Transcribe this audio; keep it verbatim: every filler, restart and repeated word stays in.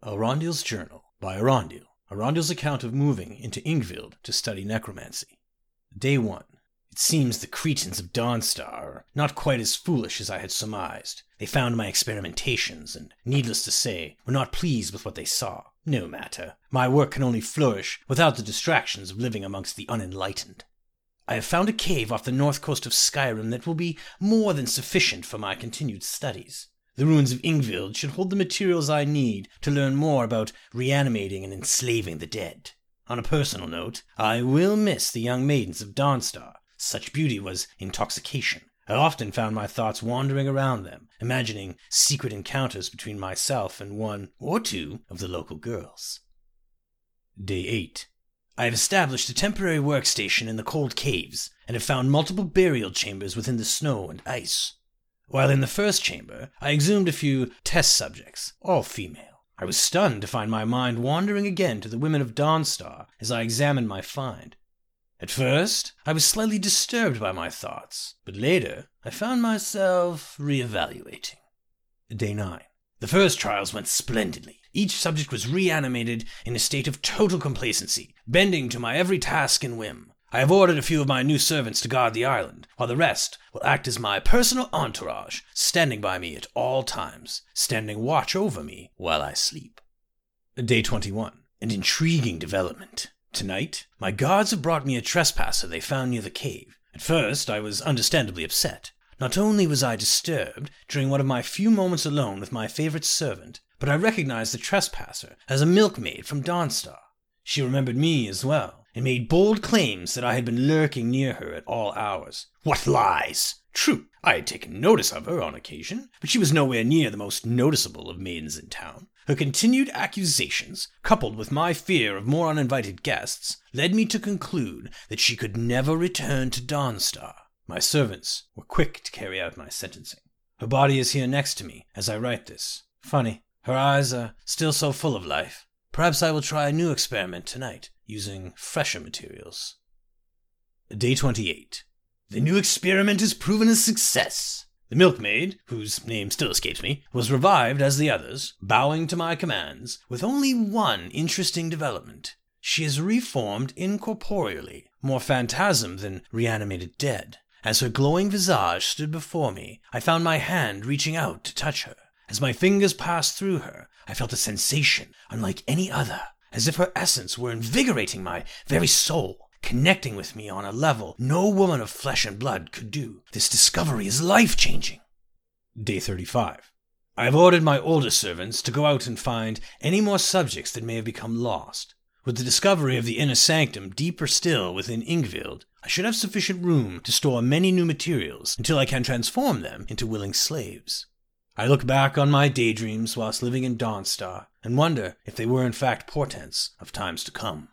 Arondil's Journal by Arondil. Arondil's account of moving into Yngvild to study necromancy. Day one. It seems the Cretans of Dawnstar are not quite as foolish as I had surmised. They found my experimentations and, needless to say, were not pleased with what they saw. No matter. My work can only flourish without the distractions of living amongst the unenlightened. I have found a cave off the north coast of Skyrim that will be more than sufficient for my continued studies. The ruins of Yngvild should hold the materials I need to learn more about reanimating and enslaving the dead. On a personal note, I will miss the young maidens of Dawnstar. Such beauty was intoxication. I often found my thoughts wandering around them, imagining secret encounters between myself and one or two of the local girls. Day eight. I have established a temporary workstation in the cold caves, and have found multiple burial chambers within the snow and ice. While in the first chamber, I exhumed a few test subjects, all female. I was stunned to find my mind wandering again to the women of Dawnstar as I examined my find. At first, I was slightly disturbed by my thoughts, but later I found myself reevaluating. Day nine. The first trials went splendidly. Each subject was reanimated in a state of total complacency, bending to my every task and whim. I have ordered a few of my new servants to guard the island, while the rest will act as my personal entourage, standing by me at all times, standing watch over me while I sleep. Day twenty-one. An intriguing development. Tonight, my guards have brought me a trespasser they found near the cave. At first, I was understandably upset. Not only was I disturbed during one of my few moments alone with my favorite servant, but I recognized the trespasser as a milkmaid from Dawnstar. She remembered me as well, and made bold claims that I had been lurking near her at all hours. What lies! True, I had taken notice of her on occasion, but she was nowhere near the most noticeable of maidens in town. Her continued accusations, coupled with my fear of more uninvited guests, led me to conclude that she could never return to Dawnstar. My servants were quick to carry out my sentencing. Her body is here next to me as I write this. Funny, her eyes are still so full of life. Perhaps I will try a new experiment tonight, using fresher materials. Day twenty-eight. The new experiment has proven a success. The milkmaid, whose name still escapes me, was revived as the others, bowing to my commands, with only one interesting development. She is reformed incorporeally, more phantasm than reanimated dead. As her glowing visage stood before me, I found my hand reaching out to touch her. As my fingers passed through her, I felt a sensation unlike any other, as if her essence were invigorating my very soul, connecting with me on a level no woman of flesh and blood could do. This discovery is life-changing. Day thirty-five. I have ordered my older servants to go out and find any more subjects that may have become lost. With the discovery of the inner sanctum deeper still within Yngvild, I should have sufficient room to store many new materials until I can transform them into willing slaves. I look back on my daydreams whilst living in Dawnstar and wonder if they were in fact portents of times to come.